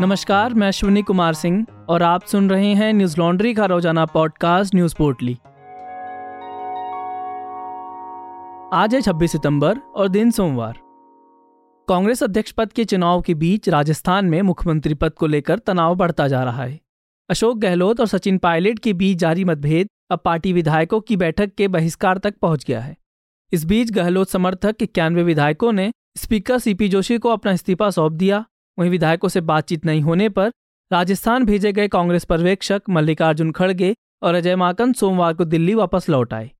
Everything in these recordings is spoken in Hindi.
नमस्कार, मैं अश्विनी कुमार सिंह और आप सुन रहे हैं न्यूज लॉन्ड्री का रोजाना पॉडकास्ट न्यूज पोर्टली। आज है 26 सितंबर और दिन सोमवार। कांग्रेस अध्यक्ष पद के चुनाव के बीच राजस्थान में मुख्यमंत्री पद को लेकर तनाव बढ़ता जा रहा है। अशोक गहलोत और सचिन पायलट के बीच जारी मतभेद अब पार्टी विधायकों की बैठक के बहिष्कार तक पहुंच गया है। इस बीच गहलोत समर्थक 91 विधायकों ने स्पीकर CP जोशी को अपना इस्तीफा सौंप दिया। वहीं विधायकों से बातचीत नहीं होने पर राजस्थान भेजे गए कांग्रेस पर्यवेक्षक मल्लिकार्जुन खड़गे और अजय माकन सोमवार को दिल्ली वापस लौट आए।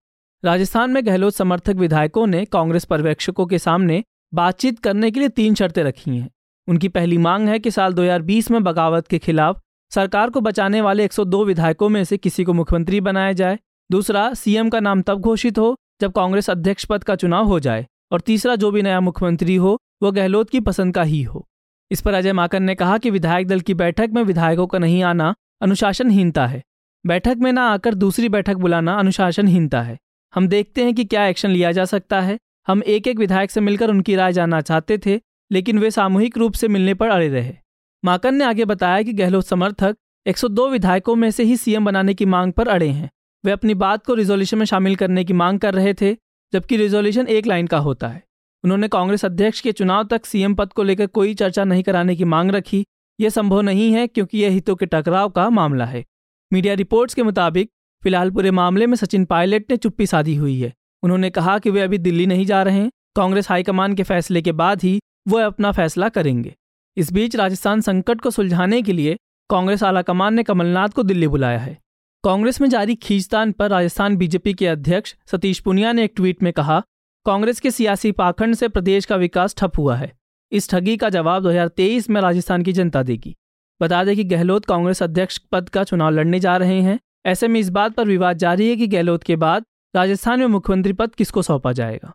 राजस्थान में गहलोत समर्थक विधायकों ने कांग्रेस पर्यवेक्षकों के सामने बातचीत करने के लिए 3 शर्तें रखी हैं। उनकी पहली मांग है कि साल 2020 में बगावत के खिलाफ सरकार को बचाने वाले 102 विधायकों में से किसी को मुख्यमंत्री बनाया जाए। दूसरा, CM का नाम तब घोषित हो जब कांग्रेस अध्यक्ष पद का चुनाव हो जाए। और तीसरा, जो भी नया मुख्यमंत्री हो वह गहलोत की पसंद का ही हो। इस पर अजय माकन ने कहा कि विधायक दल की बैठक में विधायकों का नहीं आना अनुशासनहीनता है। बैठक में ना आकर दूसरी बैठक बुलाना अनुशासनहीनता है। हम देखते हैं कि क्या एक्शन लिया जा सकता है। हम एक एक विधायक से मिलकर उनकी राय जानना चाहते थे, लेकिन वे सामूहिक रूप से मिलने पर अड़े रहे। माकन ने आगे बताया कि गहलोत समर्थक 102 विधायकों में से ही CM बनाने की मांग पर अड़े हैं। वे अपनी बात को रिजोल्यूशन में शामिल करने की मांग कर रहे थे, जबकि रिजोल्यूशन 1 लाइन का होता है। उन्होंने कांग्रेस अध्यक्ष के चुनाव तक CM पद को लेकर कोई चर्चा नहीं कराने की मांग रखी। यह संभव नहीं है क्योंकि यह हितों के टकराव का मामला है। मीडिया रिपोर्ट्स के मुताबिक फिलहाल पूरे मामले में सचिन पायलट ने चुप्पी साधी हुई है। उन्होंने कहा कि वे अभी दिल्ली नहीं जा रहे हैं। कांग्रेस हाईकमान के फैसले के बाद ही वह अपना फैसला करेंगे। इस बीच राजस्थान संकट को सुलझाने के लिए कांग्रेस आलाकमान ने कमलनाथ को दिल्ली बुलाया है। कांग्रेस में जारी खींचतान पर राजस्थान BJP के अध्यक्ष सतीश पुनिया ने एक ट्वीट में कहा, कांग्रेस के सियासी पाखंड से प्रदेश का विकास ठप हुआ है। इस ठगी का जवाब 2023 में राजस्थान की जनता देगी। बता दें कि गहलोत कांग्रेस अध्यक्ष पद का चुनाव लड़ने जा रहे हैं। ऐसे में इस बात पर विवाद जारी है कि गहलोत के बाद राजस्थान में मुख्यमंत्री पद किसको सौंपा जाएगा।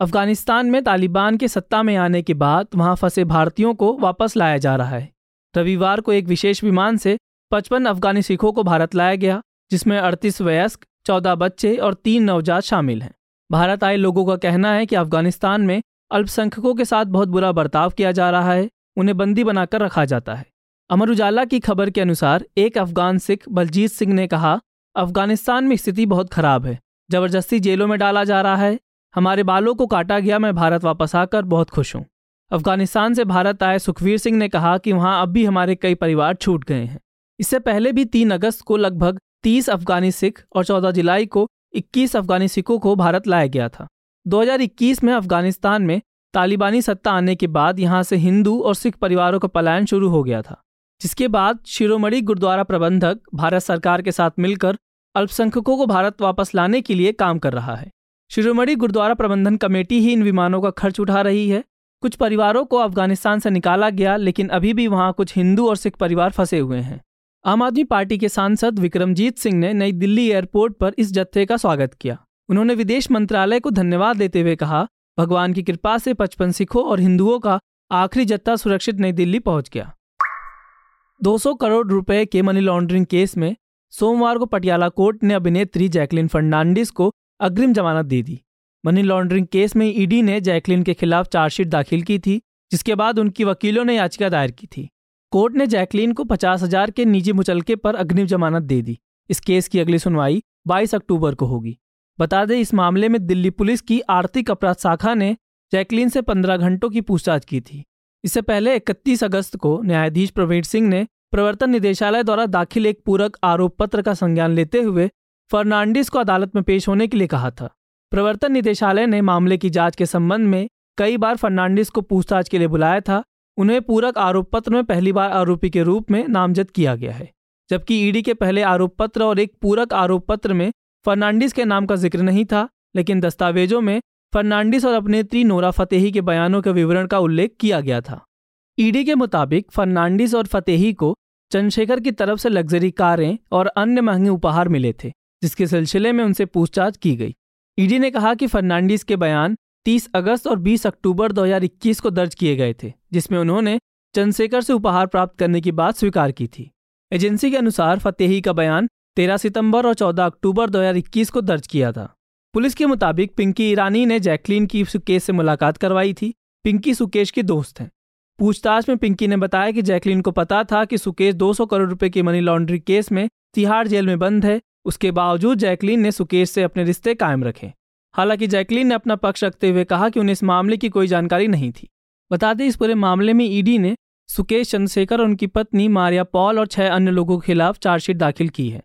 अफगानिस्तान में तालिबान के सत्ता में आने के बाद वहां फंसे भारतीयों को वापस लाया जा रहा है। रविवार को एक विशेष विमान से 55 अफगानी सिखों को भारत लाया गया, जिसमें 38 वयस्क, 14 बच्चे और 3 नवजात शामिल हैं। भारत आए लोगों का कहना है कि अफगानिस्तान में अल्पसंख्यकों के साथ बहुत बुरा बर्ताव किया जा रहा है, उन्हें बंदी बनाकर रखा जाता है। अमर उजाला की खबर के अनुसार एक अफगान सिख बलजीत सिंह ने कहा, अफगानिस्तान में स्थिति बहुत खराब है, जबरदस्ती जेलों में डाला जा रहा है। हमारे बालों को काटा गया, मैं भारत वापस आकर बहुत खुश हूँ। अफगानिस्तान से भारत आए सुखवीर सिंह ने कहा कि वहाँ अब भी हमारे कई परिवार छूट गए हैं। इससे पहले भी 3 अगस्त को लगभग 30 अफगानी सिख और 14 जुलाई को 21 अफगानी सिखों को भारत लाया गया था। 2021 में अफगानिस्तान में तालिबानी सत्ता आने के बाद यहाँ से हिंदू और सिख परिवारों का पलायन शुरू हो गया था, जिसके बाद शिरोमणि गुरुद्वारा प्रबंधक भारत सरकार के साथ मिलकर अल्पसंख्यकों को भारत वापस लाने के लिए काम कर रहा है। शिरोमणि गुरुद्वारा प्रबंधन कमेटी ही इन विमानों का खर्च उठा रही है। कुछ परिवारों को अफगानिस्तान से निकाला गया, लेकिन अभी भी वहाँ कुछ हिंदू और सिख परिवार फंसे हुए हैं। आम आदमी पार्टी के सांसद विक्रमजीत सिंह ने नई दिल्ली एयरपोर्ट पर इस जत्थे का स्वागत किया। उन्होंने विदेश मंत्रालय को धन्यवाद देते हुए कहा, भगवान की कृपा से 55 सिखों और हिंदुओं का आखिरी जत्था सुरक्षित नई दिल्ली पहुंच गया। 200 करोड़ रुपए के मनी लॉन्ड्रिंग केस में सोमवार को पटियाला कोर्ट ने अभिनेत्री जैकलीन फर्नांडिस को अग्रिम जमानत दे दी। मनी लॉन्ड्रिंग केस में ED ने जैकलीन के खिलाफ चार्जशीट दाखिल की थी, जिसके बाद उनकी वकीलों ने याचिका दायर की थी। कोर्ट ने जैकलीन को 50,000 के निजी मुचलके पर अग्रिम जमानत दे दी। इस केस की अगली सुनवाई 22 अक्टूबर को होगी। बता दें, इस मामले में दिल्ली पुलिस की आर्थिक अपराध शाखा ने जैकलीन से 15 घंटों की पूछताछ की थी। इससे पहले 31 अगस्त को न्यायाधीश प्रवीण सिंह ने प्रवर्तन निदेशालय द्वारा दाखिल एक पूरक आरोप पत्र का संज्ञान लेते हुए फर्नांडिस को अदालत में पेश होने के लिए कहा था। प्रवर्तन निदेशालय ने मामले की जांच के संबंध में कई बार फर्नांडिस को पूछताछ के लिए बुलाया था। उन्हें पूरक आरोप पत्र में पहली बार आरोपी के रूप में नामजद किया गया है, जबकि ED के पहले आरोप पत्र और एक पूरक आरोप पत्र में फर्नांडिस के नाम का जिक्र नहीं था, लेकिन दस्तावेजों में फर्नांडिस और अभिनेत्री नोरा फतेही के बयानों के विवरण का उल्लेख किया गया था। ED के मुताबिक फर्नांडिस और फतेही को चंद्रशेखर की तरफ से लग्जरी कारें और अन्य महंगे उपहार मिले थे, जिसके सिलसिले में उनसे पूछताछ की गई। ED ने कहा कि फर्नांडिस के बयान 30 अगस्त और 20 अक्टूबर 2021 को दर्ज किए गए थे, जिसमें उन्होंने चंद्रशेखर से उपहार प्राप्त करने की बात स्वीकार की थी। एजेंसी के अनुसार फतेही का बयान 13 सितंबर और 14 अक्टूबर 2021 को दर्ज किया था। पुलिस के मुताबिक पिंकी ईरानी ने जैकलीन की सुकेश से मुलाकात करवाई थी। पिंकी सुकेश की दोस्त हैं। पूछताछ में पिंकी ने बताया कि जैकलीन को पता था कि सुकेश 200 करोड़ रुपए के मनी लॉन्ड्रिंग केस में तिहाड़ जेल में बंद है। उसके बावजूद जैकलीन ने सुकेश से अपने रिश्ते कायम रखे। हालांकि जैकलीन ने अपना पक्ष रखते हुए कहा कि उन्हें इस मामले की कोई जानकारी नहीं थी। बता दें, इस पूरे मामले में ईडी ने सुकेश, चंद्रशेखर और उनकी पत्नी मारिया पॉल और 6 अन्य लोगों के खिलाफ चार्जशीट दाखिल की है।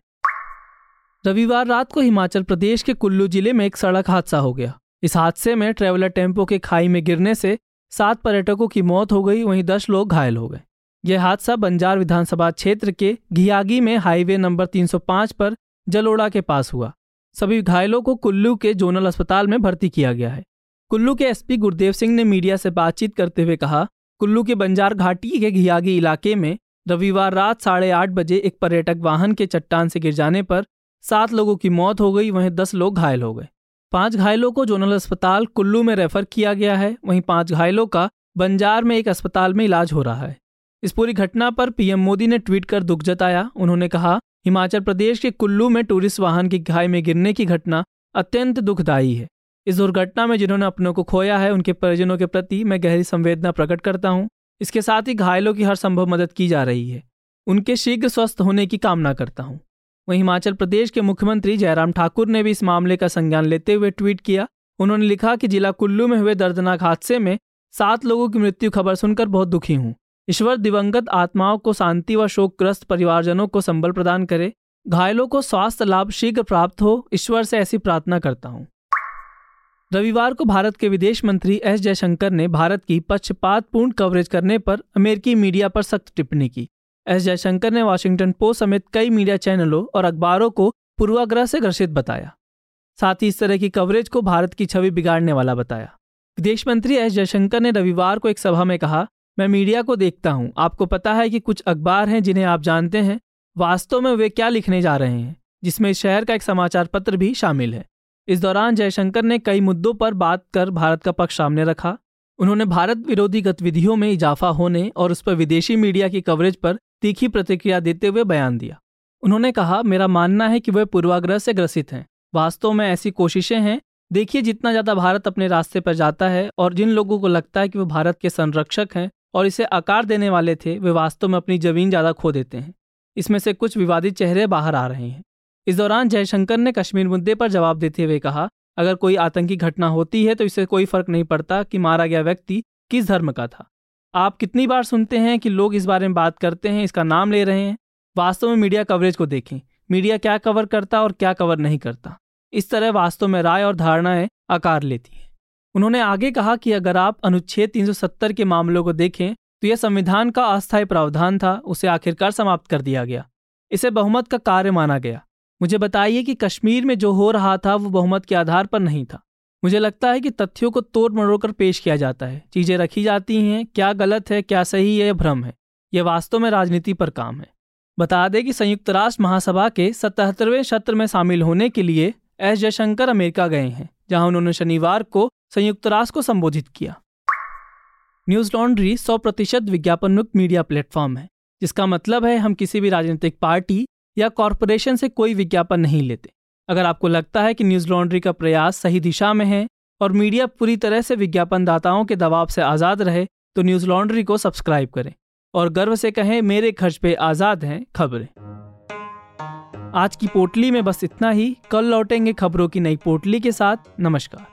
रविवार रात को हिमाचल प्रदेश के कुल्लू जिले में एक सड़क हादसा हो गया। इस हादसे में ट्रैवलर टेम्पो के खाई में गिरने से 7 पर्यटकों की मौत हो गई, वहीं 10 लोग घायल हो गए। यह हादसा बंजार विधानसभा क्षेत्र के घियागी में हाईवे नंबर 305 पर जलोड़ा के पास हुआ। सभी घायलों को कुल्लू के जोनल अस्पताल में भर्ती किया गया है। कुल्लू के एसपी गुरदेव सिंह ने मीडिया से बातचीत करते हुए कहा, कुल्लू के बंजार घाटी के घियागी इलाके में रविवार रात 8:30 बजे एक पर्यटक वाहन के चट्टान से गिर जाने पर 7 लोगों की मौत हो गई, वहीं 10 लोग घायल हो गए। 5 घायलों को जोनल अस्पताल कुल्लू में रेफर किया गया है, वहीं 5 घायलों का बंजार में एक अस्पताल में इलाज हो रहा है। इस पूरी घटना पर पीएम मोदी ने ट्वीट कर दुख जताया। उन्होंने कहा, हिमाचल प्रदेश के कुल्लू में टूरिस्ट वाहन की खाई में गिरने की घटना अत्यंत दुखदायी है। इस दुर्घटना में जिन्होंने अपनों को खोया है, उनके परिजनों के प्रति मैं गहरी संवेदना प्रकट करता हूं। इसके साथ ही घायलों की हर संभव मदद की जा रही है, उनके शीघ्र स्वस्थ होने की कामना करता हूं। वहीं हिमाचल प्रदेश के मुख्यमंत्री जयराम ठाकुर ने भी इस मामले का संज्ञान लेते हुए ट्वीट किया। उन्होंने लिखा कि जिला कुल्लू में हुए दर्दनाक हादसे में 7 लोगों की मृत्यु खबर सुनकर बहुत दुखी हूं। ईश्वर दिवंगत आत्माओं को शांति व शोकग्रस्त परिवारजनों को संबल प्रदान करे। घायलों को स्वास्थ्य लाभ शीघ्र प्राप्त हो, ईश्वर से ऐसी प्रार्थना करता हूं। रविवार को भारत के विदेश मंत्री एस जयशंकर ने भारत की पक्षपातपूर्ण कवरेज करने पर अमेरिकी मीडिया पर सख्त टिप्पणी की। एस जयशंकर ने वाशिंगटन पोस्ट समेत कई मीडिया चैनलों और अखबारों को पूर्वाग्रह से ग्रसित बताया, साथ ही इस तरह की कवरेज को भारत की छवि बिगाड़ने वाला बताया। विदेश मंत्री एस जयशंकर ने रविवार को एक सभा में कहा, मैं मीडिया को देखता हूं, आपको पता है कि कुछ अखबार हैं जिन्हें आप जानते हैं वास्तव में वे क्या लिखने जा रहे हैं, जिसमें इस शहर का एक समाचार पत्र भी शामिल है। इस दौरान जयशंकर ने कई मुद्दों पर बात कर भारत का पक्ष सामने रखा। उन्होंने भारत विरोधी गतिविधियों में इजाफा होने और उस पर विदेशी मीडिया की कवरेज पर तीखी प्रतिक्रिया देते हुए बयान दिया। उन्होंने कहा, मेरा मानना है कि वे पूर्वाग्रह से ग्रसित हैं, वास्तव में ऐसी कोशिशें हैं। देखिए, जितना ज़्यादा भारत अपने रास्ते पर जाता है और जिन लोगों को लगता है कि वे भारत के संरक्षक हैं और इसे आकार देने वाले थे, वे वास्तव में अपनी जमीन ज़्यादा खो देते हैं। इसमें से कुछ विवादित चेहरे बाहर आ रहे हैं। इस दौरान जयशंकर ने कश्मीर मुद्दे पर जवाब देते हुए कहा, अगर कोई आतंकी घटना होती है तो इससे कोई फर्क नहीं पड़ता कि मारा गया व्यक्ति किस धर्म का था। आप कितनी बार सुनते हैं कि लोग इस बारे में बात करते हैं, इसका नाम ले रहे हैं। वास्तव में मीडिया कवरेज को देखें, मीडिया क्या कवर करता और क्या कवर नहीं करता। इस तरह वास्तव में राय और धारणाएं आकार लेती हैं। उन्होंने आगे कहा कि अगर आप अनुच्छेद 370 के मामलों को देखें तो यह संविधान का अस्थायी प्रावधान था, उसे आखिरकार समाप्त कर दिया गया। इसे बहुमत का कार्य माना गया। मुझे बताइए कि कश्मीर में जो हो रहा था वो बहुमत के आधार पर नहीं था। मुझे लगता है कि तथ्यों को तोड़ मरोड़ कर पेश किया जाता है, चीज़ें रखी जाती हैं, क्या गलत है क्या सही है यह भ्रम है। यह वास्तव में राजनीति पर काम है। बता दें कि संयुक्त राष्ट्र महासभा के 77वें सत्र में शामिल होने के लिए एस जयशंकर अमेरिका गए हैं, जहां उन्होंने शनिवार को संयुक्त राष्ट्र को संबोधित किया। न्यूज लॉन्ड्री 100% विज्ञापन मुक्त मीडिया प्लेटफॉर्म है, जिसका मतलब है हम किसी भी राजनीतिक पार्टी या कॉरपोरेशन से कोई विज्ञापन नहीं लेते। अगर आपको लगता है कि न्यूज लॉन्ड्री का प्रयास सही दिशा में है और मीडिया पूरी तरह से विज्ञापनदाताओं के दबाव से आज़ाद रहे तो न्यूज लॉन्ड्री को सब्सक्राइब करें और गर्व से कहें, मेरे खर्च पे आज़ाद हैं खबरें। आज की पोटली में बस इतना ही। कल लौटेंगे खबरों की नई पोटली के साथ। नमस्कार।